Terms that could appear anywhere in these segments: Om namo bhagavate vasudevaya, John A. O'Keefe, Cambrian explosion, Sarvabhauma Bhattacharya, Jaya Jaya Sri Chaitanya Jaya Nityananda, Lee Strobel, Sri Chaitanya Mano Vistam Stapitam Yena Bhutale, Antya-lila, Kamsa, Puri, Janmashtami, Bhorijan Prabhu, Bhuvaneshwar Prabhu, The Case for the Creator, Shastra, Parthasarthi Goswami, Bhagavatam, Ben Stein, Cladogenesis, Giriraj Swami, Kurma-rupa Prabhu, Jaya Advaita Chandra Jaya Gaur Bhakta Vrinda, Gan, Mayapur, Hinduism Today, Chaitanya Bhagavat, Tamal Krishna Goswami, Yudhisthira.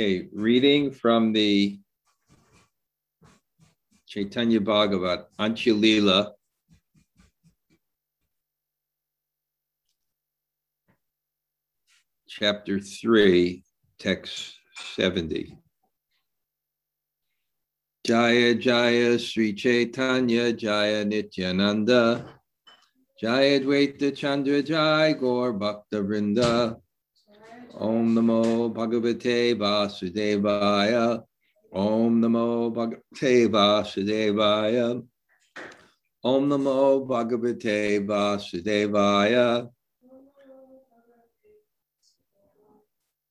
Okay, reading from the Chaitanya Bhagavat, Antya-lila, chapter 3, text 70. Jaya Jaya Sri Chaitanya Jaya Nityananda, Jaya Advaita Chandra Jaya Gaur Bhakta Vrinda, Om namo bhagavate vasudevaya, Om namo bhagavate vasudevaya, Om namo bhagavate vasudevaya,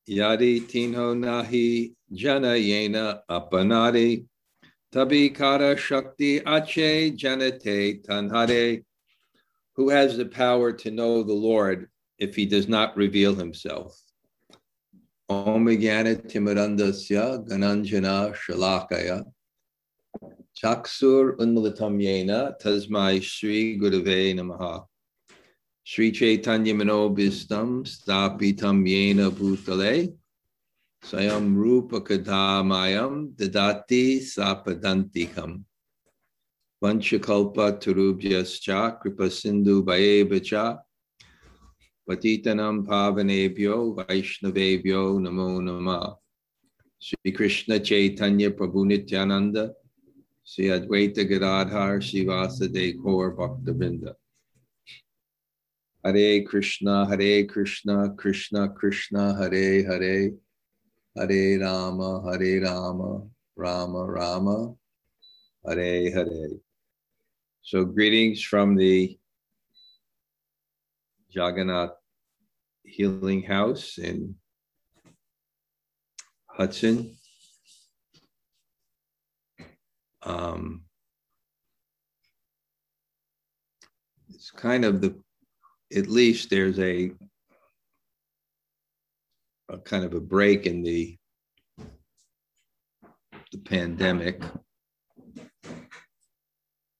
Yadi tinho nahi janayena apanari, Tabikara shakti ache janate tanhare. Who has the power to know the Lord if he does not reveal himself? Om Jnana Timirandasya Gananjana Shalakaya Chaksur Unmilitam Yena Tasmai Sri Gurave Namaha Sri Chaitanya Mano Vistam Stapitam Yena Bhutale Sayam Rupa Kadamayam Dadati Sapadantikam Vanchakalpa Turubhyascha Kripa Sindhu Bhayevacha Patitanam Pavanebhyo Vaishnavebhyo Namo Namah. Sri Krishna Chaitanya Prabhu Nityananda, Sri Advaita Gadadhar Sri Vasudeva Gaur Bhakta Vrinda. Hare Krishna, Krishna Krishna, Hare Hare, Hare Rama, Rama Rama, Hare Hare. So greetings from the Jagannatha Healing House in Hudson. It's kind of at least there's a kind of a break in the pandemic.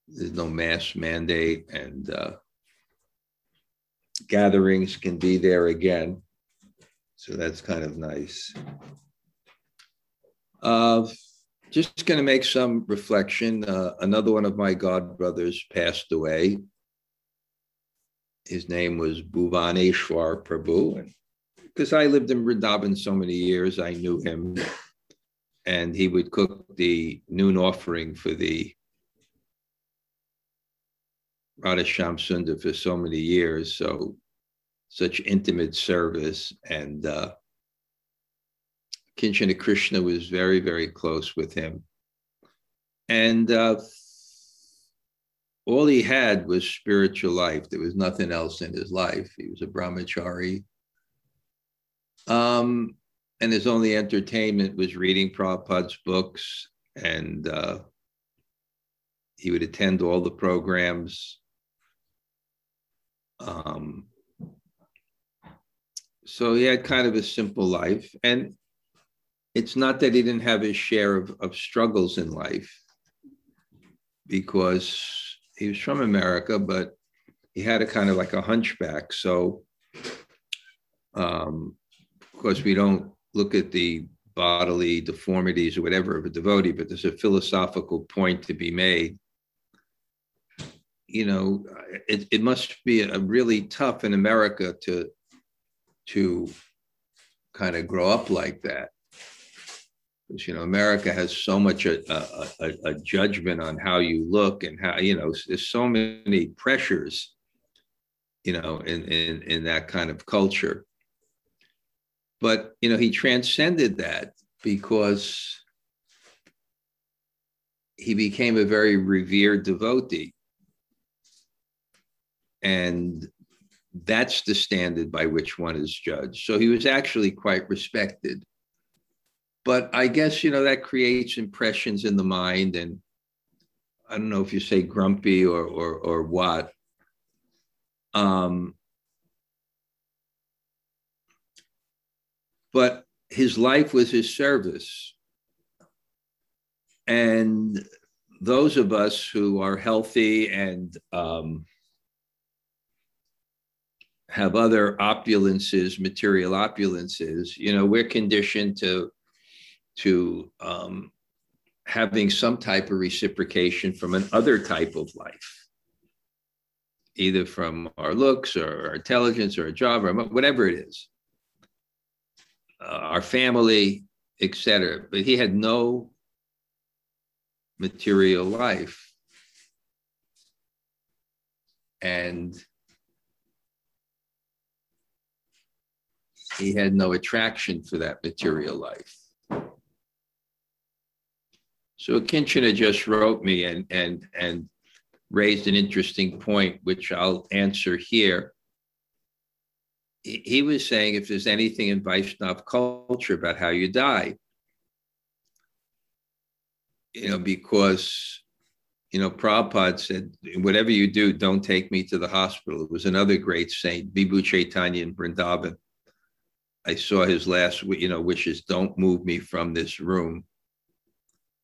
There's no mask mandate and gatherings can be there again. So that's kind of nice. Just going to make some reflection. Another one of my godbrothers passed away. His name was Bhuvaneshwar Prabhu. Because I lived in Vrindavan so many years, I knew him. And he would cook the noon offering for the Radha Shyamsundar for so many years, so such intimate service. And Kinchana Krishna was very, very close with him. And all he had was spiritual life. There was nothing else in his life. He was a brahmachari. And his only entertainment was reading Prabhupada's books. And he would attend all the programs. So he had kind of a simple life, and it's not that he didn't have his share of struggles in life, because he was from America, but he had a kind of like a hunchback. So, of course, we don't look at the bodily deformities or whatever of a devotee, but there's a philosophical point to be made. You know, it must be a really tough in America to kind of grow up like that. Because, you know, America has so much a judgment on how you look and how, you know, there's so many pressures, you know, in that kind of culture. But, you know, he transcended that because he became a very revered devotee. And that's the standard by which one is judged. So he was actually quite respected. But I guess, you know, that creates impressions in the mind. And I don't know if you say grumpy or what. But his life was his service. And those of us who are healthy and have other opulences, material opulences, you know, we're conditioned to to having some type of reciprocation from another type of life, either from our looks or our intelligence or a job or whatever it is, our family, etc. But he had no material life. And he had no attraction for that material life. So Kinchana just wrote me and raised an interesting point, which I'll answer here. He was saying, if there's anything in Vaishnava culture about how you die, because, Prabhupada said, whatever you do, don't take me to the hospital. It was another great saint, Bibhu Chaitanya in Vrindavan. I saw his last, wishes, don't move me from this room.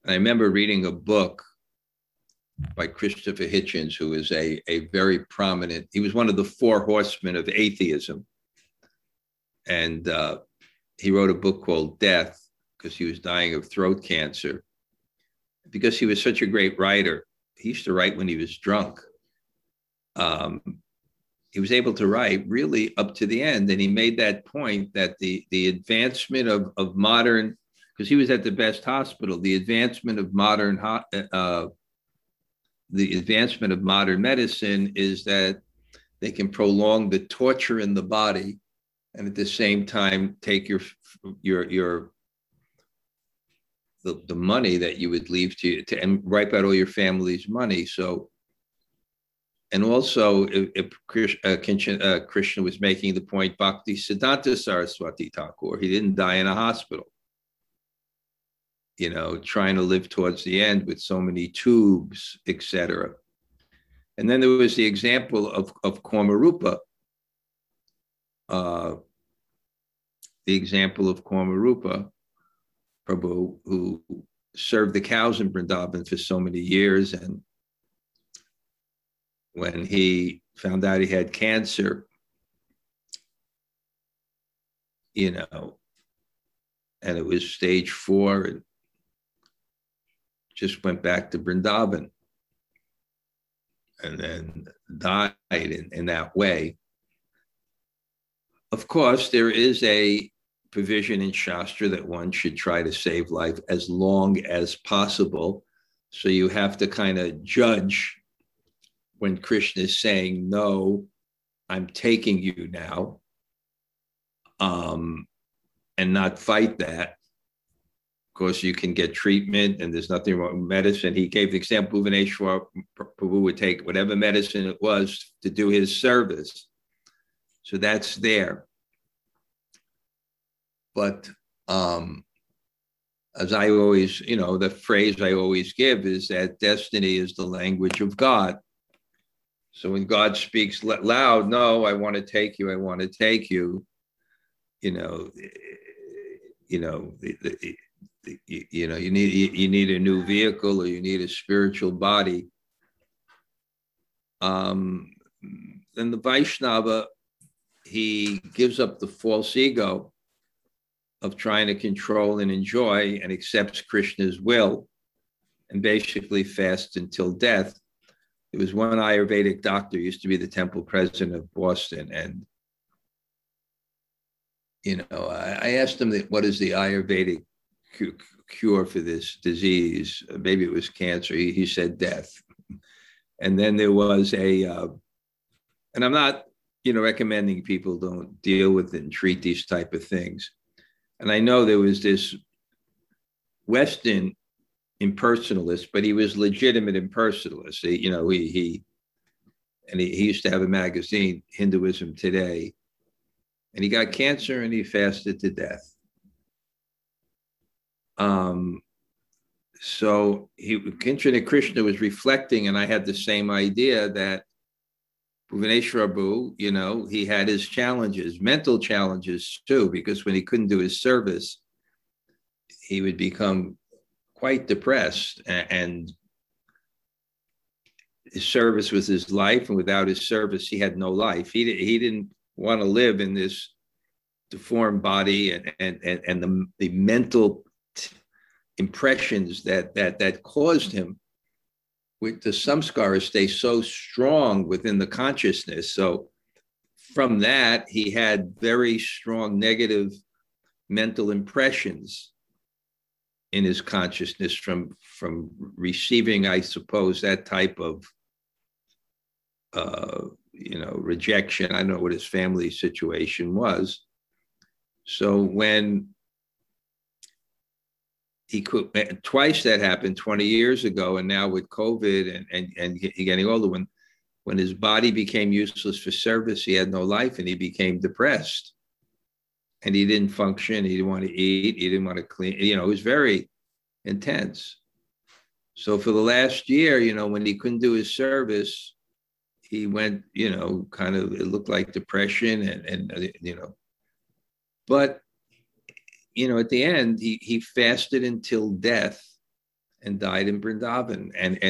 And I remember reading a book by Christopher Hitchens, who is a very prominent, he was one of the four horsemen of atheism. And he wrote a book called Death, because he was dying of throat cancer. Because he was such a great writer, he used to write when he was drunk. He was able to write really up to the end. And he made that point that the advancement of modern, because he was at the best hospital, the advancement of modern medicine is that they can prolong the torture in the body and at the same time take the money that you would leave to and wipe out all your family's money. So, and also, if Krishna was making the point, Bhakti Siddhanta Saraswati Thakur, he didn't die in a hospital. Trying to live towards the end with so many tubes, etc. And then there was the example of Kurma-rupa. Kurma-rupa Prabhu, who served the cows in Vrindavan for so many years. And when he found out he had cancer, and it was stage 4, and just went back to Vrindavan and then died in that way. Of course, there is a provision in Shastra that one should try to save life as long as possible. So you have to kind of judge when Krishna is saying, no, I'm taking you now, and not fight that. Of course, you can get treatment, and there's nothing wrong with medicine. He gave the example, Bhuvaneshwar Prabhu would take whatever medicine it was to do his service. So that's there. But as I always, the phrase I always give is that destiny is the language of God. So when God speaks loud, no, I want to take you, I want to take you, you need a new vehicle, or you need a spiritual body. Then the Vaishnava, he gives up the false ego of trying to control and enjoy and accepts Krishna's will and basically fasts until death. There was one Ayurvedic doctor, used to be the temple president of Boston, and I asked him what is the Ayurvedic cure for this disease? Maybe it was cancer. He said death. And then there was and I'm not, recommending people don't deal with it and treat these type of things. And I know there was this Western impersonalist, but he was legitimate impersonalist. He used to have a magazine, Hinduism Today. And he got cancer and he fasted to death. So Kinchana Krishna was reflecting, and I had the same idea that Bhuvaneshwar Prabhu, he had his challenges, mental challenges too, because when he couldn't do his service, he would become quite depressed, and his service was his life, and without his service, he had no life. He didn't want to live in this deformed body and the mental impressions that caused him, with the samskara stay so strong within the consciousness. So from that, he had very strong negative mental impressions in his consciousness from receiving, I suppose, that type of, rejection. I don't know what his family situation was. So when he could, twice that happened 20 years ago, and now with COVID and getting older, when his body became useless for service, he had no life and he became depressed. And he didn't function, he didn't want to eat, he didn't want to clean, it was very intense. So for the last year, when he couldn't do his service, he went, it looked like depression and. But, at the end, he fasted until death and died in Vrindavan. And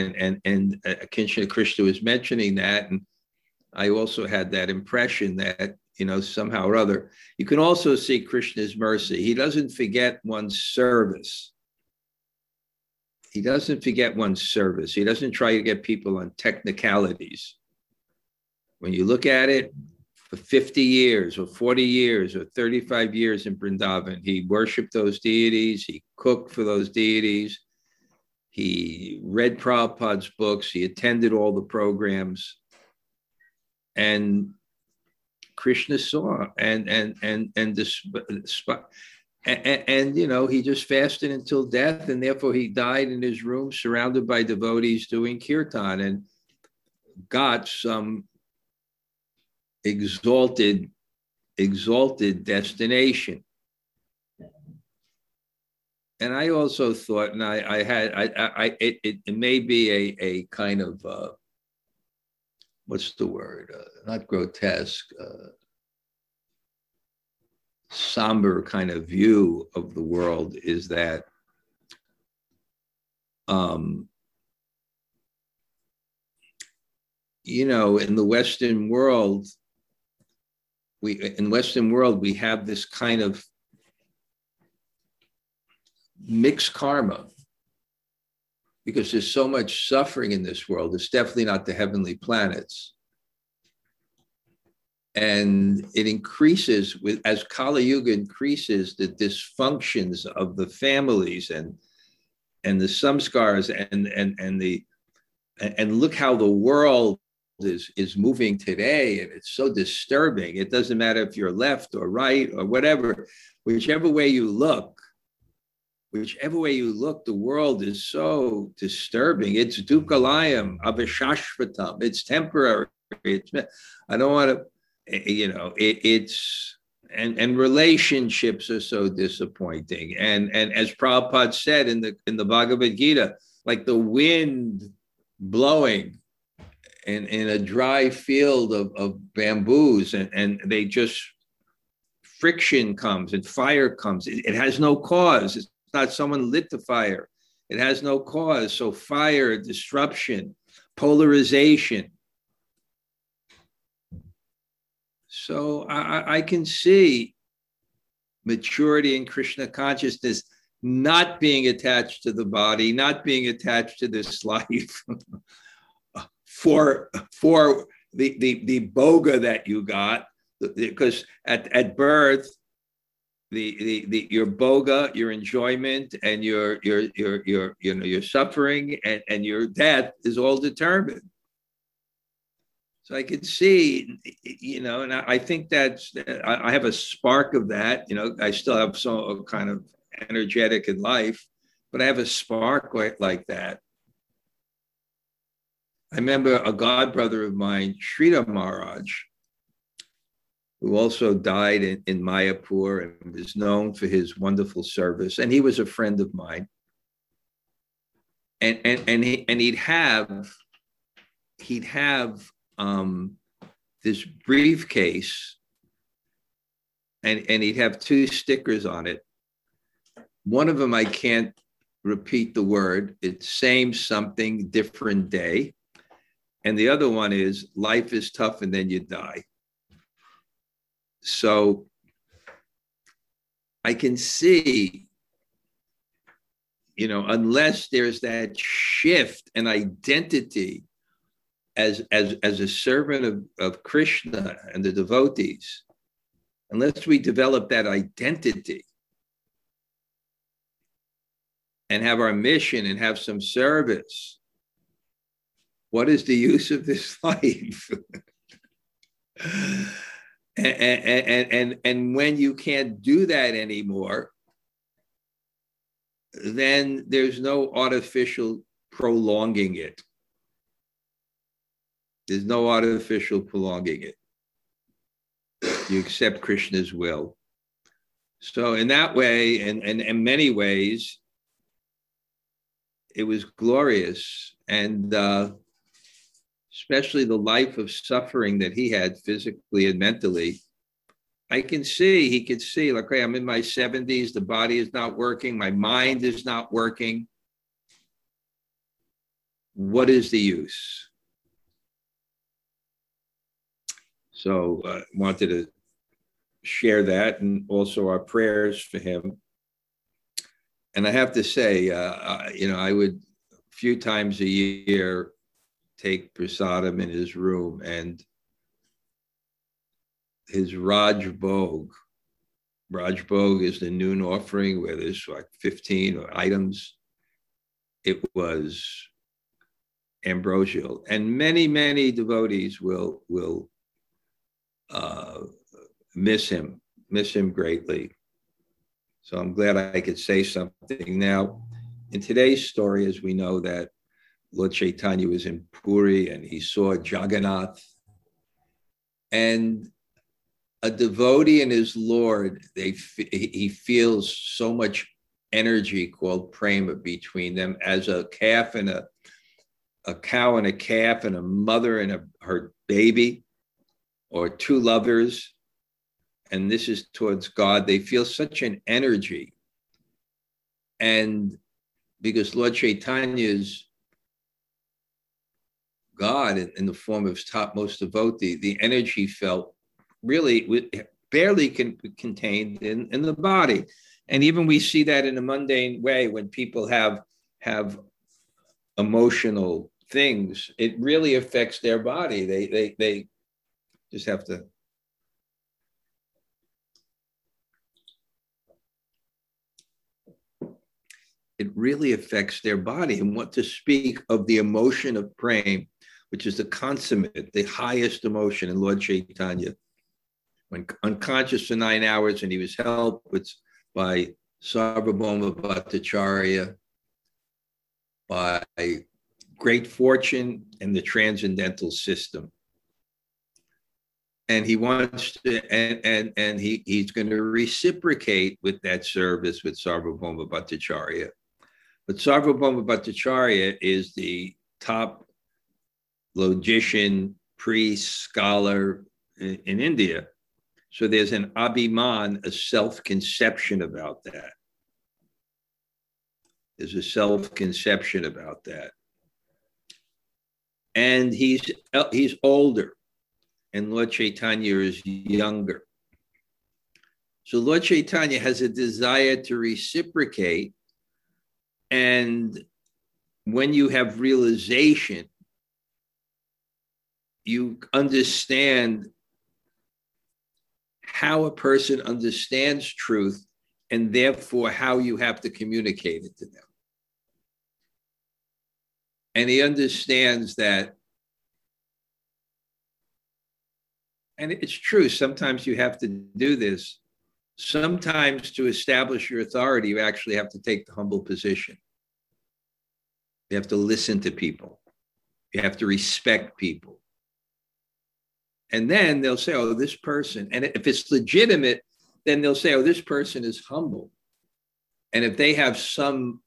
Kinchana Krishna was mentioning that. And I also had that impression that, somehow or other, you can also see Krishna's mercy. He doesn't forget one's service. He doesn't forget one's service. He doesn't try to get people on technicalities. When you look at it, for 50 years or 40 years or 35 years in Vrindavan, he worshiped those deities. He cooked for those deities. He read Prabhupada's books. He attended all the programs. And Krishna saw, and he just fasted until death, and therefore he died in his room surrounded by devotees doing kirtan, and got some exalted destination. And I also thought, and it may be a kind of not grotesque, somber kind of view of the world, is that in the Western world, we have this kind of mixed karma, because there's so much suffering in this world. It's definitely not the heavenly planets. And it increases, as Kali Yuga increases, the dysfunctions of the families and the samskaras and look how the world is moving today. And it's so disturbing. It doesn't matter if you're left or right or whatever, whichever way you look, the world is so disturbing. It's dukkhalayam, avishashvatam. It's temporary. And relationships are so disappointing. And as Prabhupada said in the Bhagavad Gita, like the wind blowing in a dry field of bamboos, and they just, friction comes and fire comes. It has no cause. It's not someone lit the fire. It has no cause. So fire, disruption, polarization. So I can see maturity in Krishna consciousness, not being attached to the body, not being attached to this life for the boga that you got, because at birth, your boga, your enjoyment, and your suffering and your death is all determined. So I could see, and I think I have a spark of that. I still have some kind of energetic in life, but I have a spark like that. I remember a godbrother of mine, Sridhar Maharaj, who also died in Mayapur and was known for his wonderful service. And he was a friend of mine. And he'd have this briefcase, and he'd have two stickers on it. One of them, I can't repeat the word, it's same something, different day. And the other one is, life is tough and then you die. So I can see you know, unless there's that shift in identity as a servant of Krishna and the devotees, unless we develop that identity and have our mission and have some service, what is the use of this life? And when you can't do that anymore, then there's no artificial prolonging it. There's no artificial prolonging it. You accept Krishna's will. So in that way, and in many ways, it was glorious. And especially the life of suffering that he had physically and mentally, I can see, he could see, like, okay, I'm in my 70s, the body is not working, my mind is not working. What is the use? So I wanted to share that, and also our prayers for him. And I have to say, you know, I would a few times a year take prasadam in his room, and his Raj Bhog is the noon offering where there's like 15 items. It was ambrosial, and many devotees will miss him greatly. So I'm glad I could say something. Now, in today's story, as we know that Lord Chaitanya was in Puri and he saw Jagannath, and a devotee and his Lord, he feels so much energy called prema between them, as a calf and a cow and a calf and a mother and her baby, or two lovers, and this is towards God. They feel such an energy. And because Lord Chaitanya is God in the form of his topmost devotee, the energy felt really barely contained in the body. And even we see that in a mundane way when people have emotional things, it really affects their body. They just have to it really affects their body. And what to speak of the emotion of prema, which is the consummate, the highest emotion in Lord Chaitanya. When unconscious for 9 hours, and he was helped by Sarvabhauma Bhattacharya, by great fortune and the transcendental system. And he wants to, and he's going to reciprocate with that service with Sarvabhauma Bhattacharya. But Sarvabhauma Bhattacharya is the top logician, priest, scholar in India. So there's an abhiman, a self-conception about that. There's a self-conception about that. And he's older. And Lord Chaitanya is younger. So Lord Chaitanya has a desire to reciprocate. And when you have realization, you understand how a person understands truth, and therefore how you have to communicate it to them. And he understands that. And it's true, sometimes you have to do this. Sometimes to establish your authority, you actually have to take the humble position. You have to listen to people. You have to respect people. And then they'll say, oh, this person, and if it's legitimate, then they'll say, oh, this person is humble. And if they have some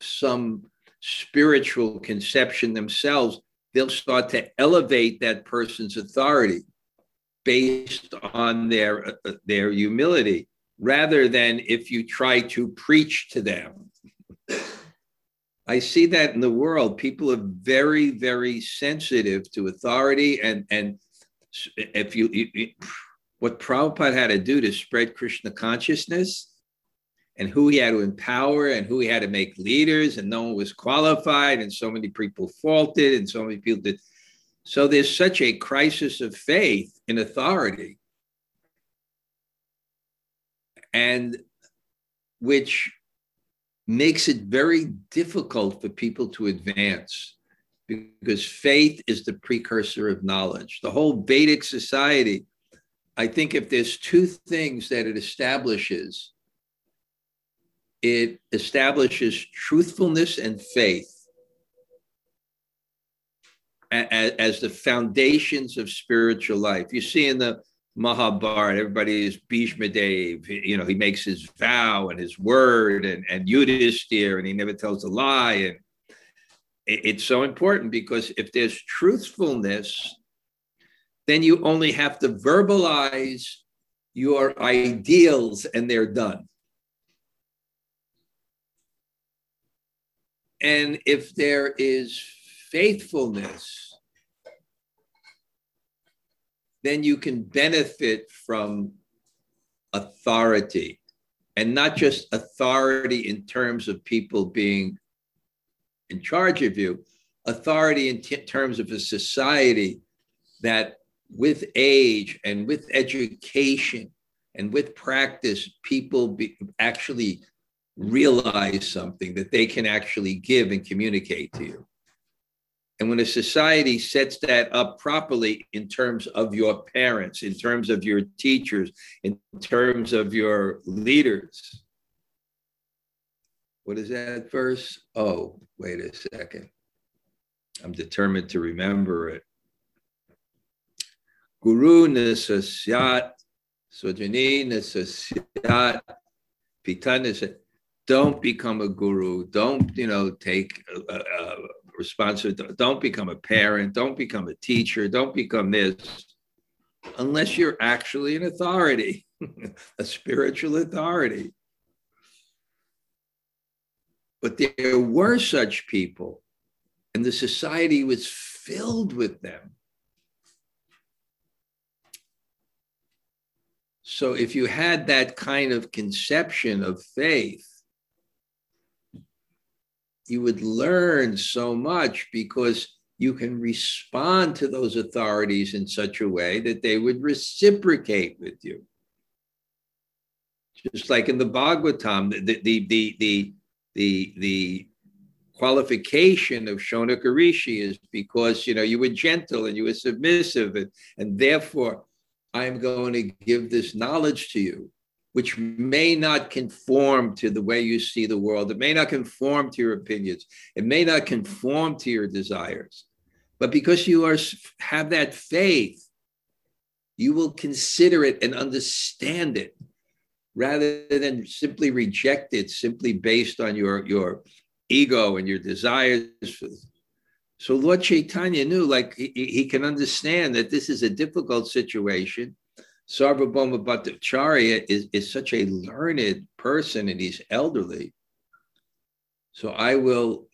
spiritual conception themselves, they'll start to elevate that person's authority based on their humility, rather than if you try to preach to them. I see that in the world. People are very, very sensitive to authority. And if you what Prabhupada had to do to spread Krishna consciousness and who he had to empower and who he had to make leaders, and no one was qualified, and so many people faulted, and so many people did. So there's such a crisis of faith in authority, and which makes it very difficult for people to advance, because faith is the precursor of knowledge. The whole Vedic society, I think if there's two things that it establishes truthfulness and faith as the foundations of spiritual life. You see in the Mahabharata, everybody is Bhishma Dev, you know, he makes his vow and his word, and Yudhisthira, and he never tells a lie. And it's so important, because if there's truthfulness, then you only have to verbalize your ideals and they're done. And if there is faithfulness, then you can benefit from authority, and not just authority in terms of people being in charge of you, authority in terms of a society that with age and with education and with practice, people actually realize something that they can actually give and communicate to you. And when a society sets that up properly in terms of your parents, in terms of your teachers, in terms of your leaders. What is that verse? Oh, wait a second. I'm determined to remember it. Guru nasasyat, swajani nasasyat, pita nasasyat. Don't become a guru. Don't, take responsibility. Don't become a parent. Don't become a teacher. Don't become this, unless you're actually an authority, a spiritual authority. But there were such people, and the society was filled with them. So if you had that kind of conception of faith, you would learn so much, because you can respond to those authorities in such a way that they would reciprocate with you. Just like in the Bhagavatam, the qualification of Shonaka Rishi is because, you were gentle and you were submissive, and therefore I'm going to give this knowledge to you, which may not conform to the way you see the world. It may not conform to your opinions. It may not conform to your desires. But because you have that faith, you will consider it and understand it, rather than simply reject it, simply based on your ego and your desires. So Lord Chaitanya knew, he can understand that this is a difficult situation. Sarvabhauma Bhattacharya is such a learned person, and he's elderly. So I will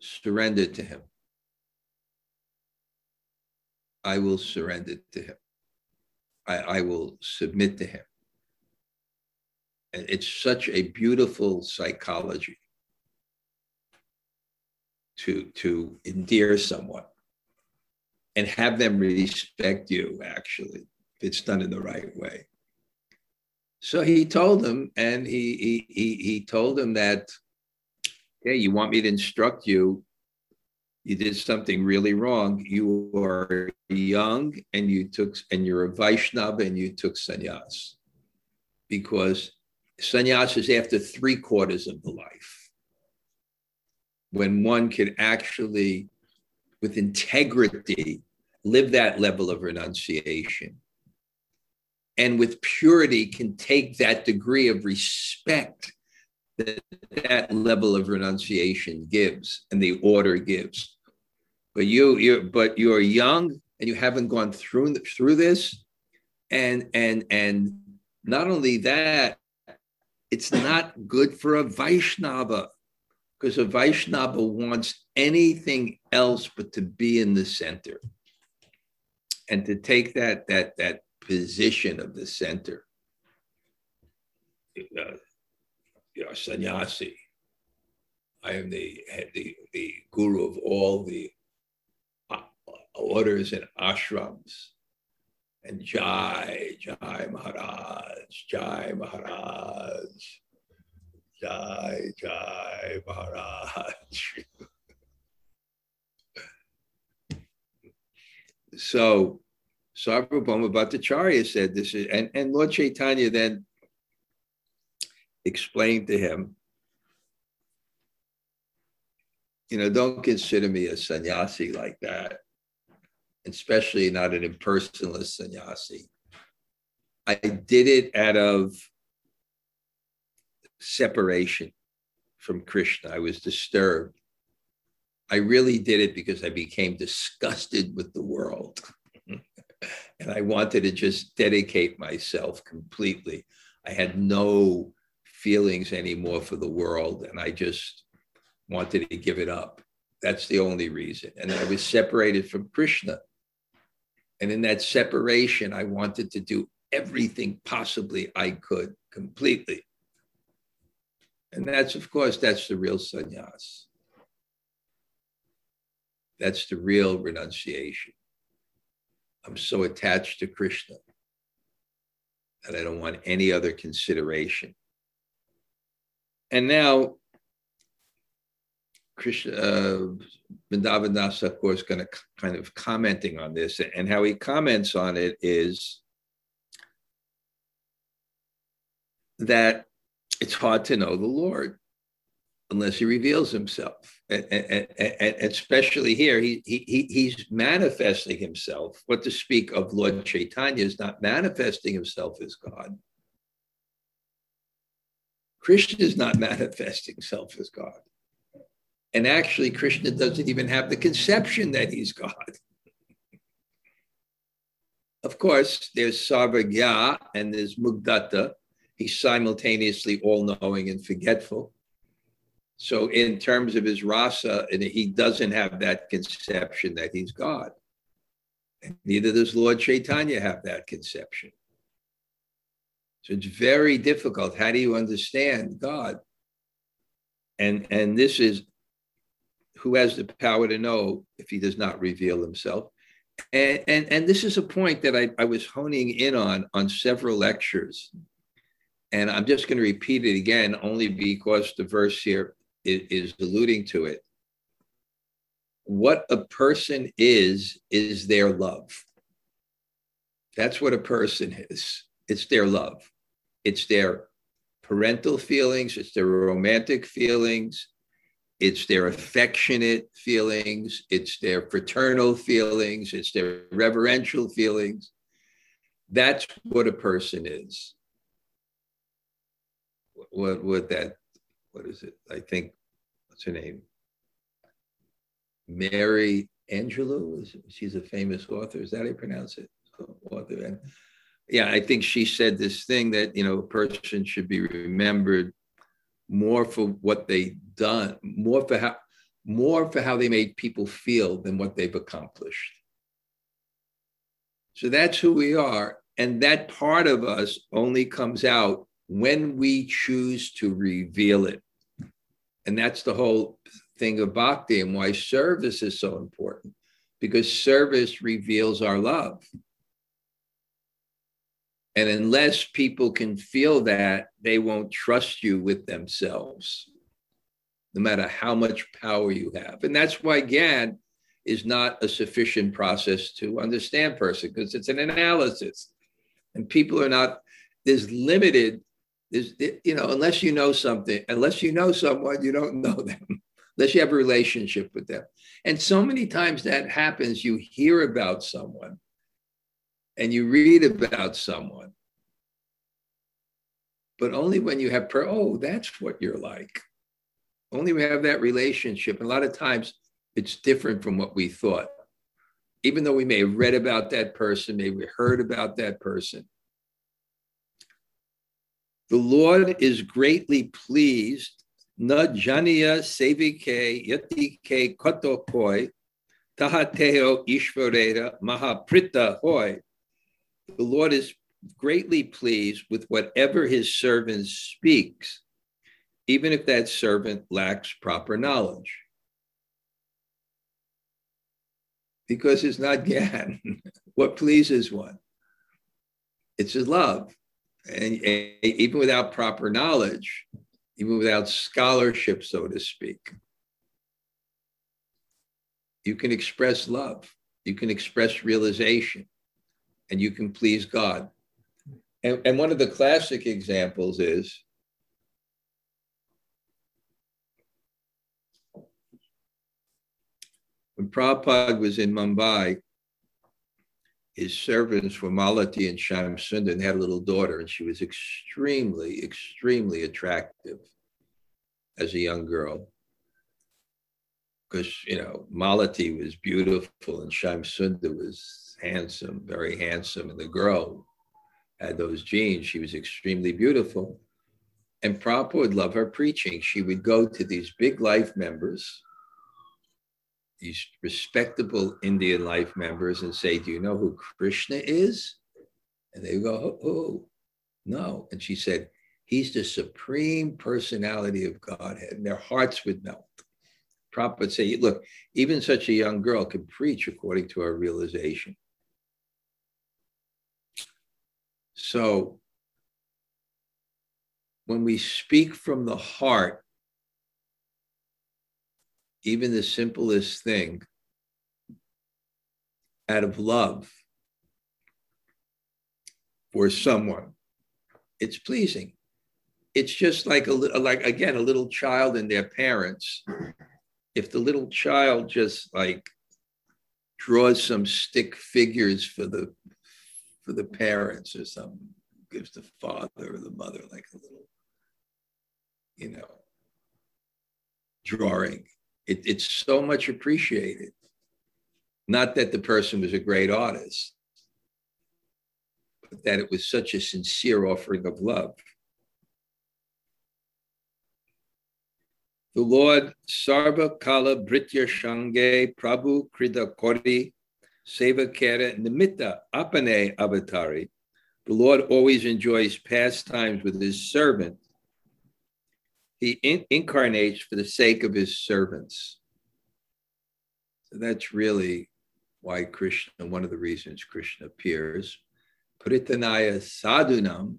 surrender to him. I will surrender to him. I will submit to him. And it's such a beautiful psychology to endear someone and have them respect you, actually. It's done in the right way. So he told him, and he told him that, hey, you want me to instruct you? You did something really wrong. You are young, and you're a Vaishnava, and you took sannyas, because sannyas is after 3/4 of the life, when one can actually, with integrity, live that level of renunciation, and with purity can take that degree of respect that level of renunciation gives and the order gives. But you're young, and you haven't gone through this, and not only that, it's not good for a Vaishnava, because a Vaishnava wants anything else but to be in the center and to take that position of the center. a sannyasi. I am the guru of all the orders and ashrams. And Jai, Jai Maharaj, Jai Maharaj, Jai, Jai Maharaj. So Sarvabhauma Bhattacharya said this is, and Lord Chaitanya then explained to him, you know, don't consider me a sannyasi like that, especially not an impersonalist sannyasi. I did it out of separation from Krishna. I was disturbed. I really did it because I became disgusted with the world. And I wanted to just dedicate myself completely. I had no feelings anymore for the world, and I just wanted to give it up. That's the only reason. And I was separated from Krishna. And in that separation, I wanted to do everything possibly I could completely. And that's, of course, that's the real sannyas. That's the real renunciation. I'm so attached to Krishna that I don't want any other consideration. And now, Krishna, Vrindavan Das, of course, going to kind of commenting on this, and how he comments on it is that it's hard to know the Lord unless he reveals himself. And especially here, he's manifesting himself. What to speak of Lord Chaitanya is not manifesting himself as God. Krishna is not manifesting himself as God. And actually, Krishna doesn't even have the conception that he's God. Of course, there's Sarvagya and there's Mugdata. He's simultaneously all-knowing and forgetful. So in terms of his rasa, he doesn't have that conception that he's God. And neither does Lord Chaitanya have that conception. So it's very difficult. How do you understand God? And this is, who has the power to know if he does not reveal himself? And this is a point that I was honing in on several lectures. And I'm just going to repeat it again, only because the verse here is alluding to it. What a person is their love. That's what a person is. It's their love. It's their parental feelings. It's their romantic feelings. It's their affectionate feelings. It's their fraternal feelings. It's their reverential feelings. That's what a person is. What is it? I think, what's her name? Mary Angelou, she's a famous author. Is that how you pronounce it? Author. And yeah, I think she said this thing that, you know, a person should be remembered more for what they done, more for how they made people feel than what they've accomplished. So that's who we are. And that part of us only comes out when we choose to reveal it. And that's the whole thing of bhakti and why service is so important, because service reveals our love. And unless people can feel that, they won't trust you with themselves, no matter how much power you have. And that's why Gan is not a sufficient process to understand person, because it's an analysis. And people are not, there's limited, there's, you know, unless you know something, unless you know someone, you don't know them, unless you have a relationship with them. And so many times that happens, you hear about someone and you read about someone, but only when you have prayer, oh, that's what you're like. Only we have that relationship. And a lot of times it's different from what we thought. Even though we may have read about that person, maybe heard about that person, the Lord is greatly pleased. Na janiya sevike yatike kotokoi tahateo ishvareda mahaprita hoi. The Lord is greatly pleased with whatever his servant speaks. even if that servant lacks proper knowledge. Because it's not Gan, what pleases one. It's his love. And even without proper knowledge, even without scholarship, so to speak, you can express love, you can express realization, and you can please God. And one of the classic examples is when Prabhupada was in Mumbai, his servants were Malati and Shamsundar, and had a little daughter, and she was extremely, extremely attractive as a young girl. Because, you know, Malati was beautiful and Shamsundar was handsome, very handsome, and the girl had those genes. She was extremely beautiful. And Prabhupada would love her preaching. She would go to these big life members, these respectable Indian life members, and say, do you know who Krishna is? And they would go, oh, no. And she said, he's the supreme personality of Godhead. And their hearts would melt. Prabhupada would say, look, even such a young girl can preach according to her realization. So when we speak from the heart, even the simplest thing, out of love for someone, it's pleasing. It's just like, again, a little child and their parents. If the little child just like draws some stick figures for the parents or something, gives the father or the mother like a little, you know, drawing, it's so much appreciated. Not that the person was a great artist, but that it was such a sincere offering of love. The Lord Sarva Kala Britya Shange Prabhu Krida Kori Seva Kera Nimitta Apane Avatari. The Lord always enjoys pastimes with his servant. He incarnates for the sake of his servants. So that's really why Krishna, one of the reasons Krishna appears. Pritanaya sadunam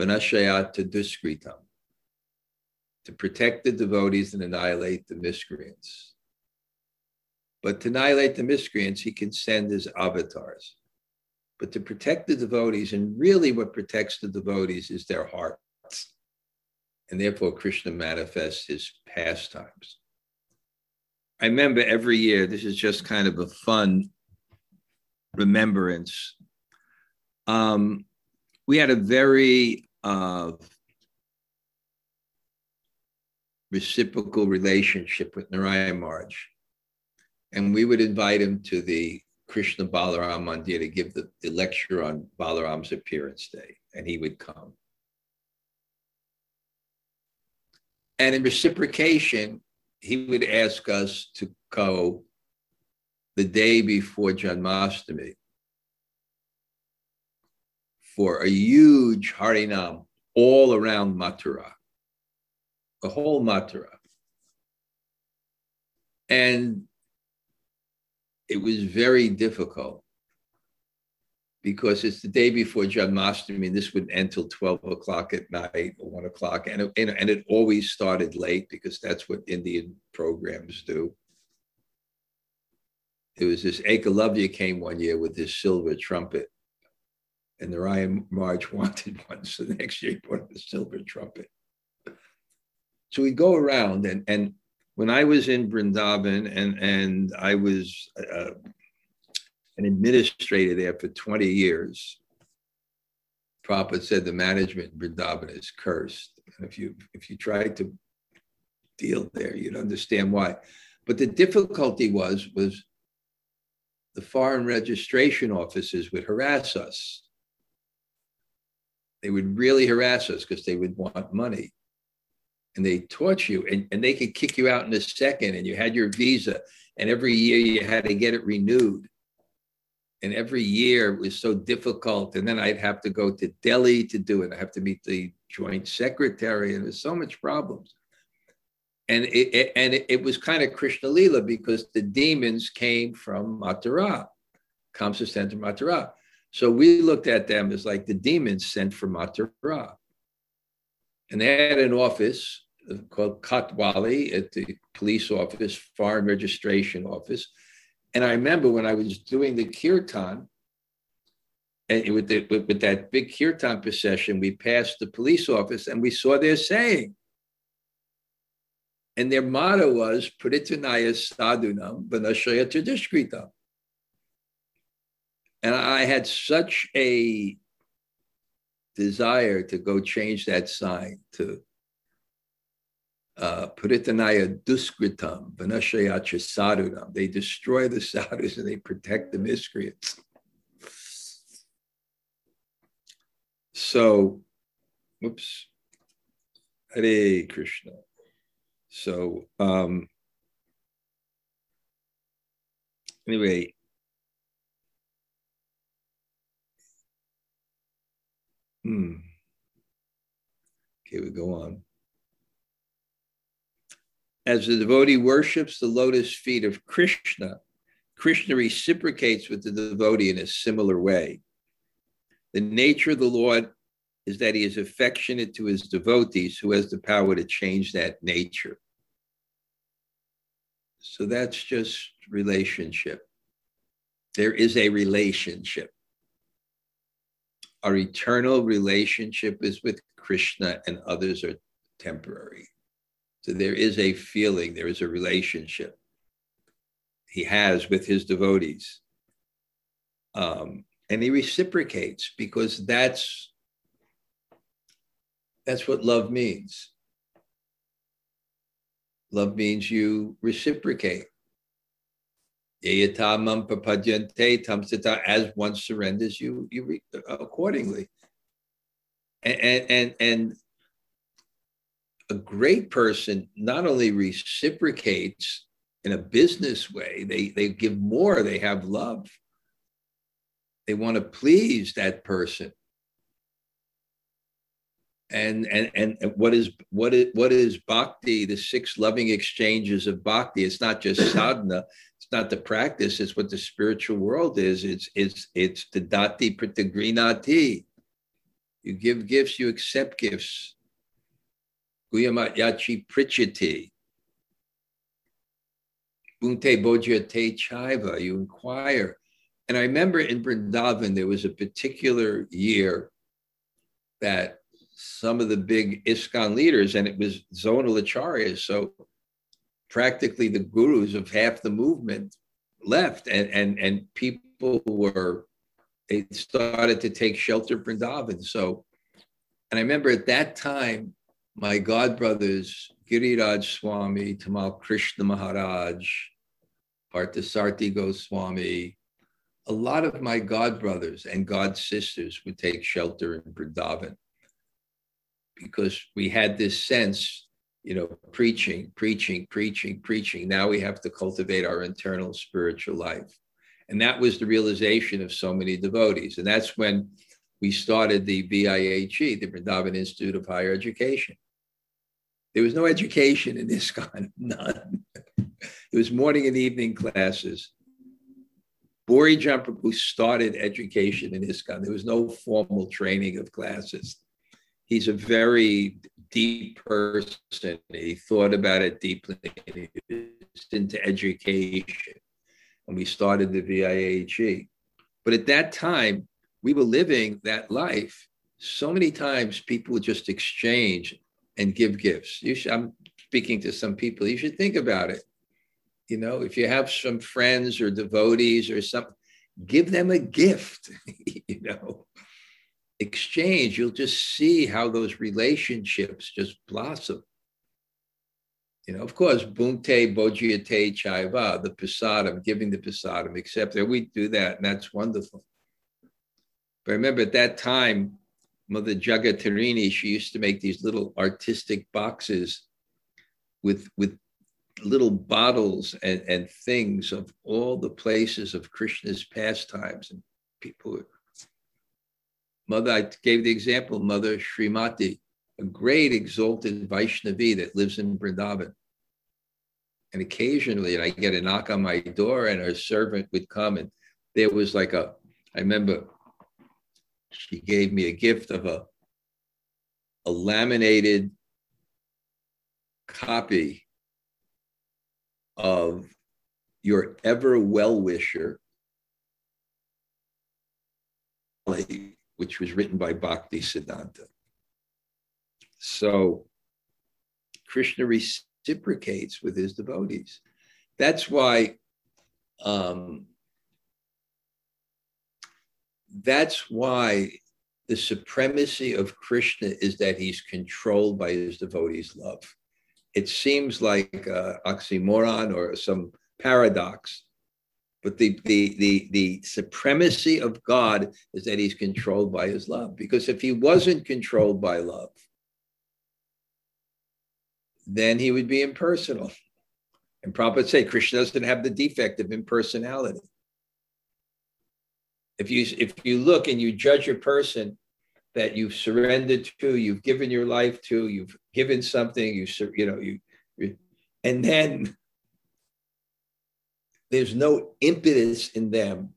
vanashayata duskritam. To protect the devotees and annihilate the miscreants. But to annihilate the miscreants, he can send his avatars. But to protect the devotees, and really what protects the devotees is their hearts. And therefore, Krishna manifests his pastimes. I remember every year, this is just kind of a fun remembrance. We had a very reciprocal relationship with Narayana Maharaj. And we would invite him to the Krishna Balaram Mandir to give the lecture on Balaram's appearance day, and he would come. And in reciprocation, he would ask us to go the day before Janmashtami for a huge Harinam all around Mathura. The whole Mathura. And it was very difficult because it's the day before Janmashtami, and this wouldn't end till 12 o'clock at night or 1 o'clock. And it always started late because that's what Indian programs do. There was this Ekalavya came one year with this silver trumpet, and Narayana Maharaj wanted one. So the next year he brought the silver trumpet. So we'd go around, and when I was in Vrindavan, and I was an administrator there for 20 years, Prabhupada said the management in Vrindavan is cursed. And if you tried to deal there, you'd understand why. But the difficulty was the foreign registration offices would harass us. They would really harass us because they would want money. And they taught you, and they could kick you out in a second, and you had your visa, and every year you had to get it renewed. And every year it was so difficult. And then I'd have to go to Delhi to do it. I have to meet the joint secretary, and there's so much problems. And it was kind of Krishna-lila, because the demons came from Mathura, Kamsa sent to Mathura. So we looked at them as like the demons sent from Mathura. And they had an office called Kotwali, at the police office, foreign registration office. And I remember when I was doing the kirtan, and with that big kirtan procession, we passed the police office and we saw their saying. And their motto was, Puritanaya sadunam vanashaya tadishkrita. And I had such a desire to go change that sign to Puritanaya duskritam vanashaya sadunam. They destroy the sadhus and they protect the miscreants. So, whoops, Hare Krishna. So, anyway, okay, we go on. As the devotee worships the lotus feet of Krishna, Krishna reciprocates with the devotee in a similar way. The nature of the Lord is that he is affectionate to his devotees, who has the power to change that nature. So that's just relationship. There is a relationship. Our eternal relationship is with Krishna, and others are temporary. So there is a feeling, there is a relationship he has with his devotees. And he reciprocates, because that's what love means. Love means you reciprocate. As one surrenders, you accordingly. And a great person not only reciprocates in a business way, they give more, they have love. They want to please that person. And what is bhakti, the six loving exchanges of bhakti? It's not just sadhana, it's not the practice, it's what the spiritual world is. It's the dati pratagrinati. You give gifts, you accept gifts. Guyamatyachi prichiti. Bunte bodhya te chaiva, you inquire. And I remember in Vrindavan, there was a particular year that some of the big ISKCON leaders, and it was zonal acharyas, so practically the gurus of half the movement left, and people they started to take shelter from Vrindavan. So, and I remember at that time, my godbrothers, Giriraj Swami, Tamal Krishna Maharaj, Parthasarthi Goswami, a lot of my godbrothers and godsisters would take shelter in Vrindavan, because we had this sense, preaching. Now we have to cultivate our internal spiritual life. And that was the realization of so many devotees. And that's when we started the VIHE, the Vrindavan Institute of Higher Education. There was no education in ISKCON, none. It was morning and evening classes. Bhorijan Prabhu started education in ISKCON. There was no formal training of classes. He's a very deep person. He thought about it deeply. He was into education. And we started the VIHE. But at that time, we were living that life. So many times people would just exchange and give gifts. I'm speaking to some people, you should think about it. If you have some friends or devotees or something, give them a gift, Exchange, you'll just see how those relationships just blossom. Of course, bunte bojiyate chaiva, the prasadam, giving the prasadam, except that we do that, and that's wonderful. But I remember at that time, Mother Jagatarini, she used to make these little artistic boxes with little bottles and things of all the places of Krishna's pastimes, and people. Mother, I gave the example, Mother Srimati, a great exalted Vaishnavi that lives in Vrindavan. And occasionally I get a knock on my door and her servant would come, and there was like a, I remember she gave me a gift of a laminated copy of Your Ever Well-Wisher, which was written by Bhakti Siddhanta. So Krishna reciprocates with his devotees. That's why the supremacy of Krishna is that he's controlled by his devotees' love. It seems like oxymoron or some paradox, but the supremacy of God is that he's controlled by his love. Because if he wasn't controlled by love, then he would be impersonal. And Prabhupada would say, Krishna doesn't have the defect of impersonality. If you look and you judge a person that you've surrendered to, you've given your life to, you've given something, and then there's no impetus in them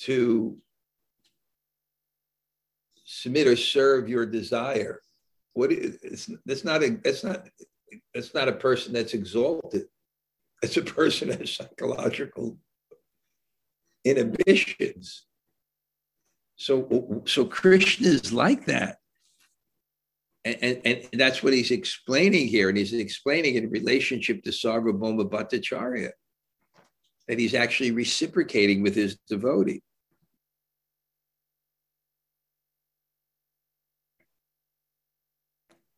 to submit or serve your desire. That's not a person that's exalted. It's a person that has psychological inhibitions. So Krishna is like that. And that's what he's explaining here. And he's explaining in relationship to Sarvabhauma Bhattacharya, that he's actually reciprocating with his devotee.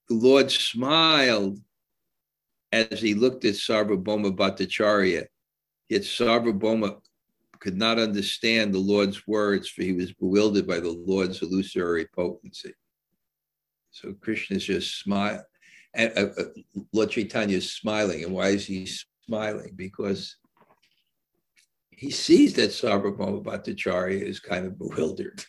The Lord smiled as he looked at Sarvabhauma Bhattacharya, yet Sarvabhauma could not understand the Lord's words, for he was bewildered by the Lord's illusory potency. So Krishna's just smiling. And Lord Chaitanya is smiling. And why is he smiling? Because he sees that Sarvabhauma Bhattacharya is kind of bewildered.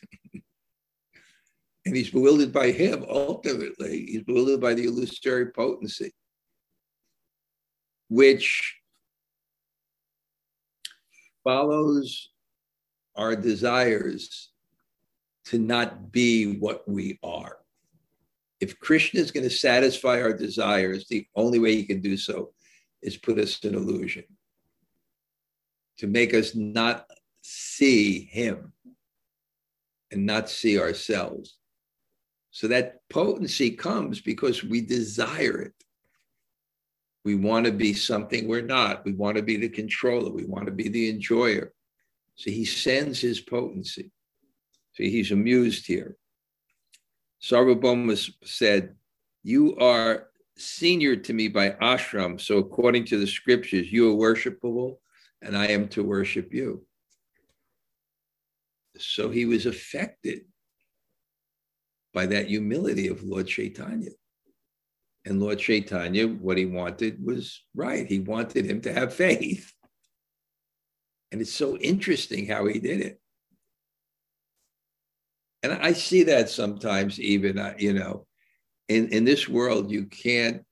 And he's bewildered by him, ultimately. He's bewildered by the illusory potency, which follows our desires to not be what we are. If Krishna is going to satisfy our desires, the only way he can do so is put us in illusion, to make us not see him and not see ourselves. So that potency comes because we desire it. We want to be something we're not. We want to be the controller. We want to be the enjoyer. So he sends his potency. So he's amused here. Sarvabhauma said, "You are senior to me by ashram. So according to the scriptures, you are worshipable and I am to worship you." So he was affected by that humility of Lord Chaitanya. And Lord Chaitanya, what he wanted was right. He wanted him to have faith. And it's so interesting how he did it. And I see that sometimes even, in this world, you can't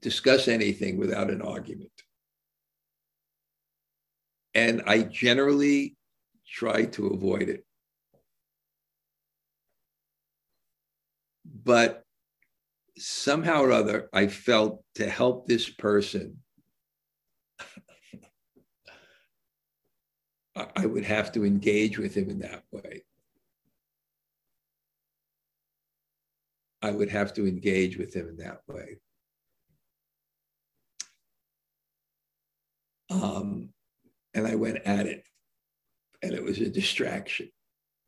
discuss anything without an argument. And I generally try to avoid it. But somehow or other, I felt to help this person, I would have to engage with him in that way. And I went at it, and it was a distraction.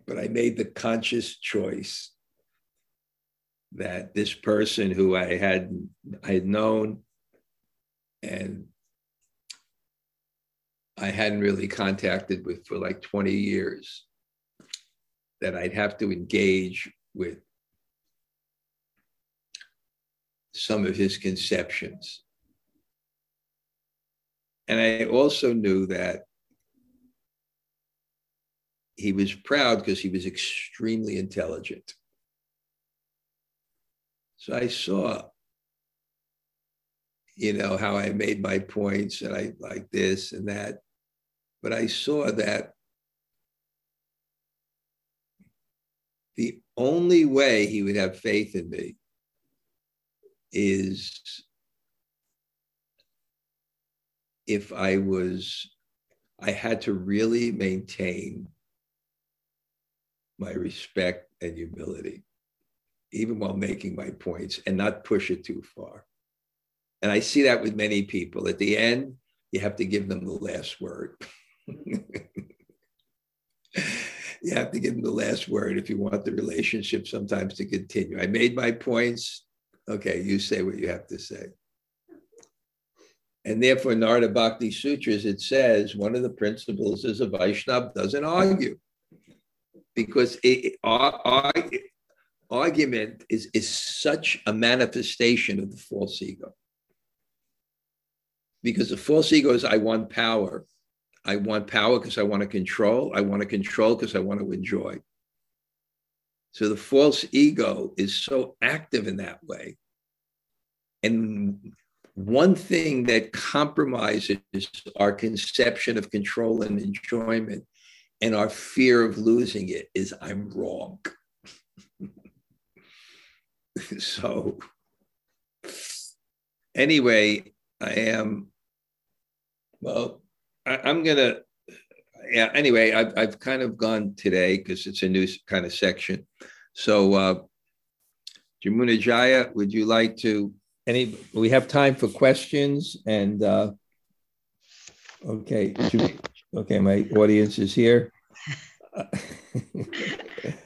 But I made the conscious choice that this person who I had known and I hadn't really contacted with for like 20 years, that I'd have to engage with some of his conceptions. And I also knew that he was proud because he was extremely intelligent. So I saw, you know, how I made my points and I like this and that. But I saw that the only way he would have faith in me is if I had to really maintain my respect and humility, even while making my points, and not push it too far. And I see that with many people. At the end, you have to give them the last word. You have to give them the last word if you want the relationship sometimes to continue. I made my points. Okay, you say what you have to say. And therefore, in Narada Bhakti Sutras, it says one of the principles is a Vaishnava doesn't argue, because argument is such a manifestation of the false ego. Because the false ego is, I want power. I want power because I want to control. I want to control because I want to enjoy. So the false ego is so active in that way. And one thing that compromises our conception of control and enjoyment and our fear of losing it is, I'm wrong. So anyway, I've kind of gone today because it's a new kind of section. So Jamuna Jaya, would you like to? We have time for questions, and okay, my audience is here.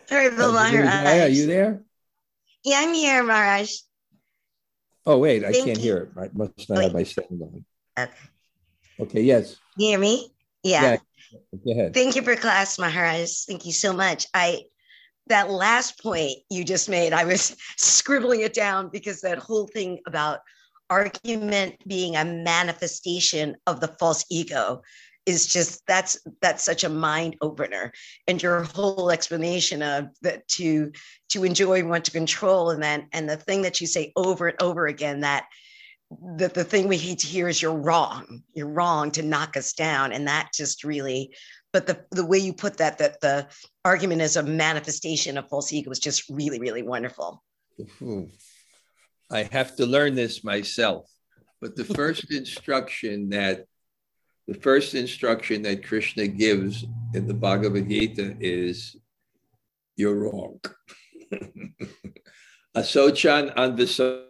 Sorry, Bill Maharaj. Are you there? Yeah, I'm here, Maharaj. Oh wait, I can't hear it. I must not have my sound on. Okay. Okay. Yes. You hear me? Yeah. Go ahead. Thank you for class, Maharaj. Thank you so much. That last point you just made, I was scribbling it down, because that whole thing about argument being a manifestation of the false ego is just, that's such a mind opener. And your whole explanation of that, to enjoy and want to control, and the thing that you say over and over again, that the thing we hate to hear is you're wrong, to knock us down. And that just really, but the way you put that the argument is a manifestation of false ego is just really, really wonderful. I have to learn this myself. But the first instruction that Krishna gives in the Bhagavad Gita is, you're wrong. Asochan anvisa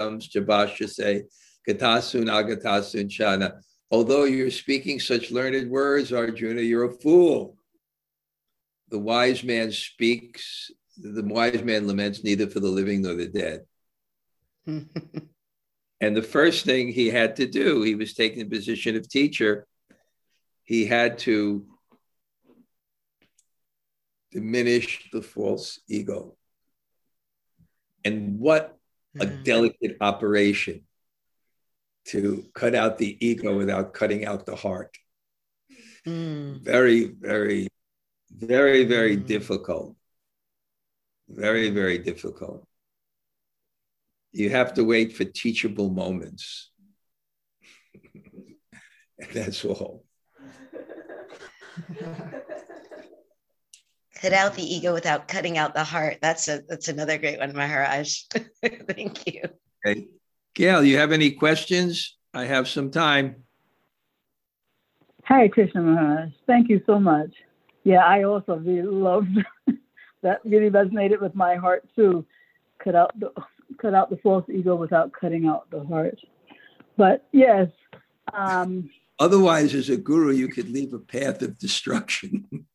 Jabasha say, Gatasun agatasun chana. Although you're speaking such learned words, Arjuna, you're a fool. The wise man speaks, the wise man laments neither for the living nor the dead. And the first thing he had to do, he was taking the position of teacher, he had to diminish the false ego. And what a delicate operation to cut out the ego without cutting out the heart. Very, very, very, very difficult. Very, very difficult. You have to wait for teachable moments. And that's all. Cut out the ego without cutting out the heart. That's another great one, Maharaj. Thank you. Okay. Gail, you have any questions? I have some time. Hare Krishna, Maharaj. Thank you so much. Yeah, I also really loved that. Really resonated with my heart too. Cut out the false ego without cutting out the heart. But yes. Otherwise, as a guru, you could leave a path of destruction.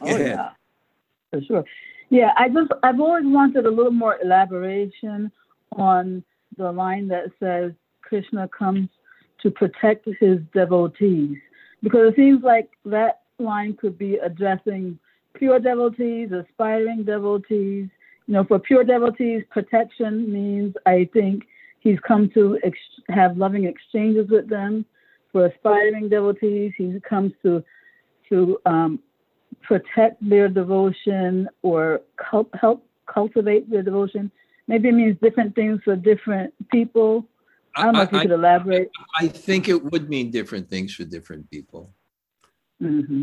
Oh yeah, for sure. Yeah, I've always wanted a little more elaboration on the line that says Krishna comes to protect his devotees, because it seems like that line could be addressing pure devotees, aspiring devotees. You know, for pure devotees, protection means, I think, he's come to have loving exchanges with them. For aspiring devotees, he comes to protect their devotion or help cultivate their devotion? Maybe it means different things for different people. I don't know if you could elaborate. I think it would mean different things for different people. Mm-hmm.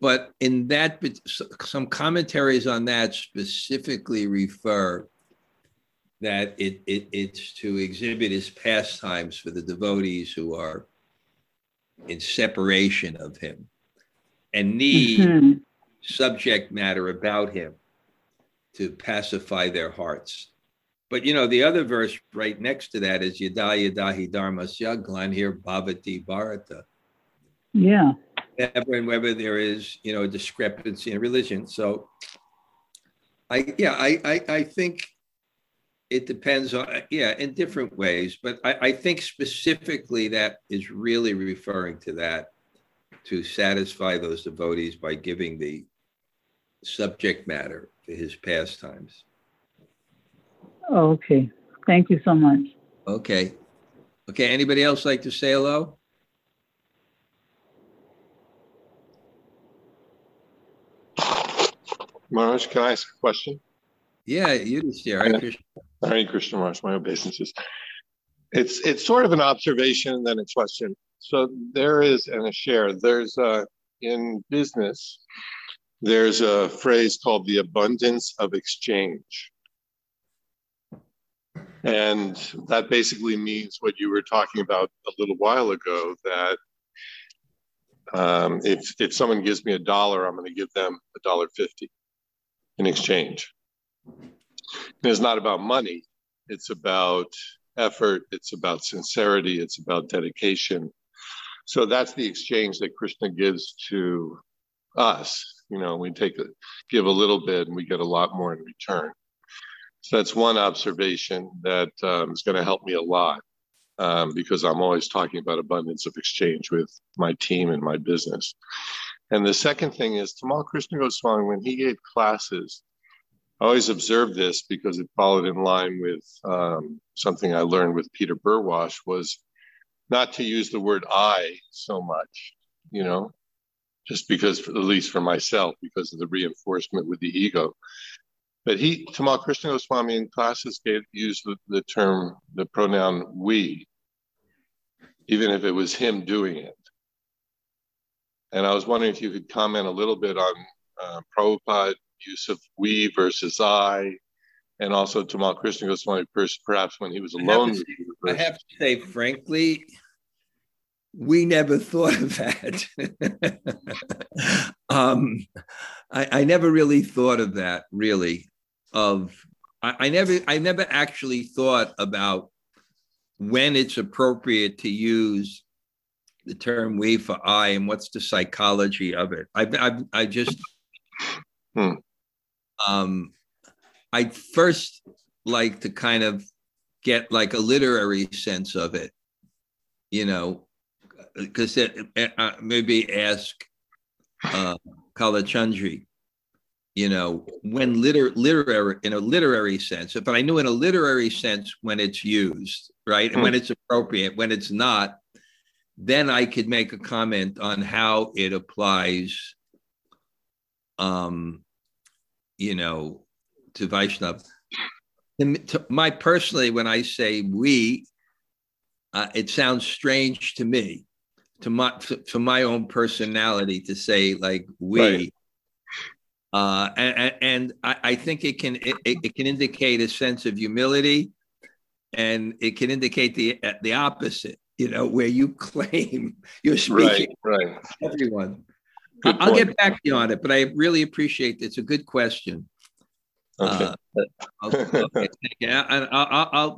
But in that, some commentaries on that specifically refer that it's to exhibit as pastimes for the devotees who are in separation of him and need mm-hmm. subject matter about him to pacify their hearts. But, you know, the other verse right next to that is Yada Yadahi Dharmasya Glanhir Bhavati Bharata. Yeah. Ever and wherever there is, you know, discrepancy in religion. So, I think it depends on, in different ways. But I think specifically that is really referring to that, to satisfy those devotees by giving the subject matter to his pastimes. Oh, okay. Thank you so much. Okay. Okay, anybody else like to say hello? Maharaj, can I ask a question? Yeah, you just hear. Hare Krishna, Maharaj, my obeisances. It's sort of an observation and then a question. So there is, and a share, there's in business, there's a phrase called the abundance of exchange. And that basically means what you were talking about a little while ago, that if someone gives me $1, I'm going to give them $1.50. in exchange. And it's not about money, it's about effort, it's about sincerity, it's about dedication. So that's the exchange that Krishna gives to us. You know, we give a little bit and we get a lot more in return. So that's one observation that is going to help me a lot because I'm always talking about abundance of exchange with my team and my business. And the second thing is, Tamal Krishna Goswami, when he gave classes, I always observed this because it followed in line with something I learned with Peter Burwash, was not to use the word I so much, you know, just because, at least for myself, because of the reinforcement with the ego. But Tamal Krishna Goswami in classes used the term, the pronoun we, even if it was him doing it. And I was wondering if you could comment a little bit on Prabhupada use of we versus I, and also Tamal Krishna Goswami perhaps when he was alone. I have to say, frankly, we never thought of that. I never really thought of that, really. I never actually thought about when it's appropriate to use the term we for I and what's the psychology of it. I'd first like to kind of get like a literary sense of it, you know, because maybe ask Kalachandri, you know, when literary, in a literary sense, but I knew in a literary sense when it's used, right? And when it's appropriate, when it's not, then I could make a comment on how it applies, you know, to Vaishnava. Personally, when I say we, it sounds strange to me, to my own personality, to say like we, right. And I think it can indicate a sense of humility, and it can indicate the opposite. You know, where you claim you're speaking right. Everyone. I'll get back to you on it, but I really appreciate it. It's a good question. Okay. Okay. And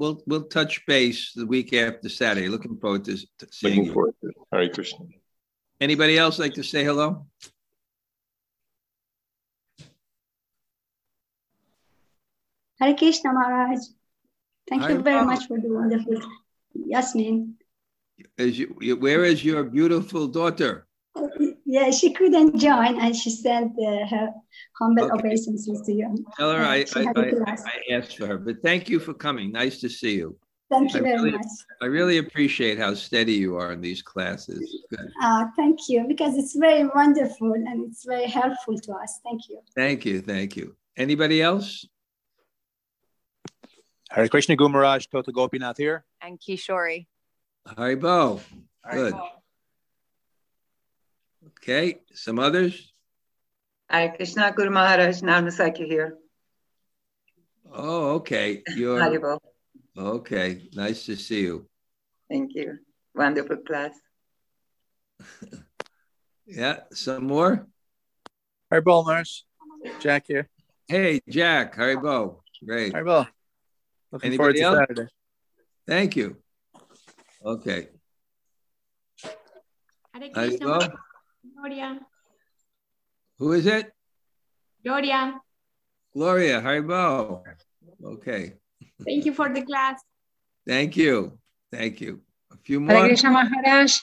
we'll touch base the week after Saturday. Looking forward to seeing you. Hare Krishna. Anybody else like to say hello? Hare Krishna, Maharaj. Thank you very much for the wonderful Yasmin. Where is your beautiful daughter? Yeah, she couldn't join, and she sent her humble obeisances to you. Tell her I asked for her, but thank you for coming. Nice to see you. Thank you very much. I really appreciate how steady you are in these classes. Good. Thank you, because it's very wonderful and it's very helpful to us. Thank you. Thank you. Thank you. Anybody else? Hare Krishna Gumaraj, Tota Gopinath here. And Kishori. Haribo. Good. Okay. Some others? Hare Krishna Guru Maharaj, Namasaki here. Oh, okay. You're Haribo. Okay, nice to see you. Thank you. Wonderful class. Yeah, some more? Haribo, Mars. Jack here. Hey, Jack. Haribo. Great. Haribo. Looking Anybody forward to else? Saturday. Thank you. Okay. Haribo. Gloria. Who is it? Gloria. Gloria. Haribo. Okay. Thank you for the class. Thank you. Thank you. A few more. Hare Krishna Maharaj.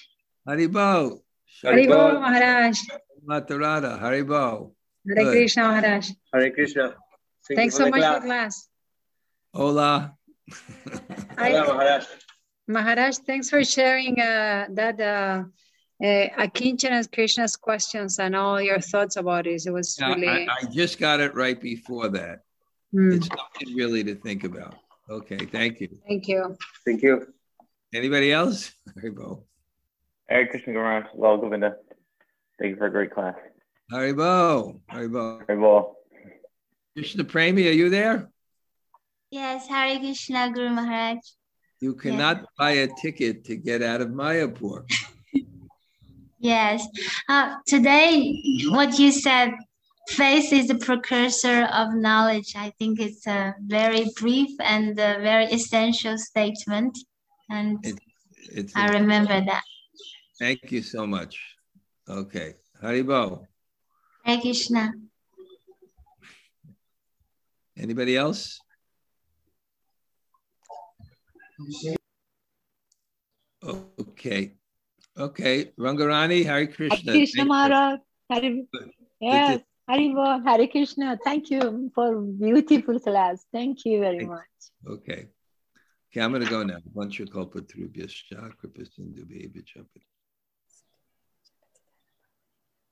Haribo. Haribo Maharaj. Mathurada. Haribo. Hare Krishna Maharaj. Hare Krishna. Thanks so much for class. Hola. Hola Maharaj. Maharaj, thanks for sharing Kinchana Krishna's questions and all your thoughts about it. It was really... I just got it right before that. Mm. It's something really to think about. Okay, thank you. Thank you. Thank you. Anybody else? Haribo. Hare Krishna Guru Lal Govinda. Thank you for a great class. Haribo. Haribo. Haribo. Krishna Premi, are you there? Yes, Hare Krishna Guru Maharaj. You cannot buy a ticket to get out of Mayapur. Yes. Today, what you said, faith is the precursor of knowledge. I think it's a very brief and a very essential statement. And I remember that. Thank you so much. Okay. Haribo. Hare Krishna. Anybody else? Okay. Okay. Rangarani, Hare Krishna. Hare Krishna Maharaj. Yes. Haribo, Hare Krishna. Thank you for a beautiful class. Thank you very much. Okay. Okay, I'm going to go now.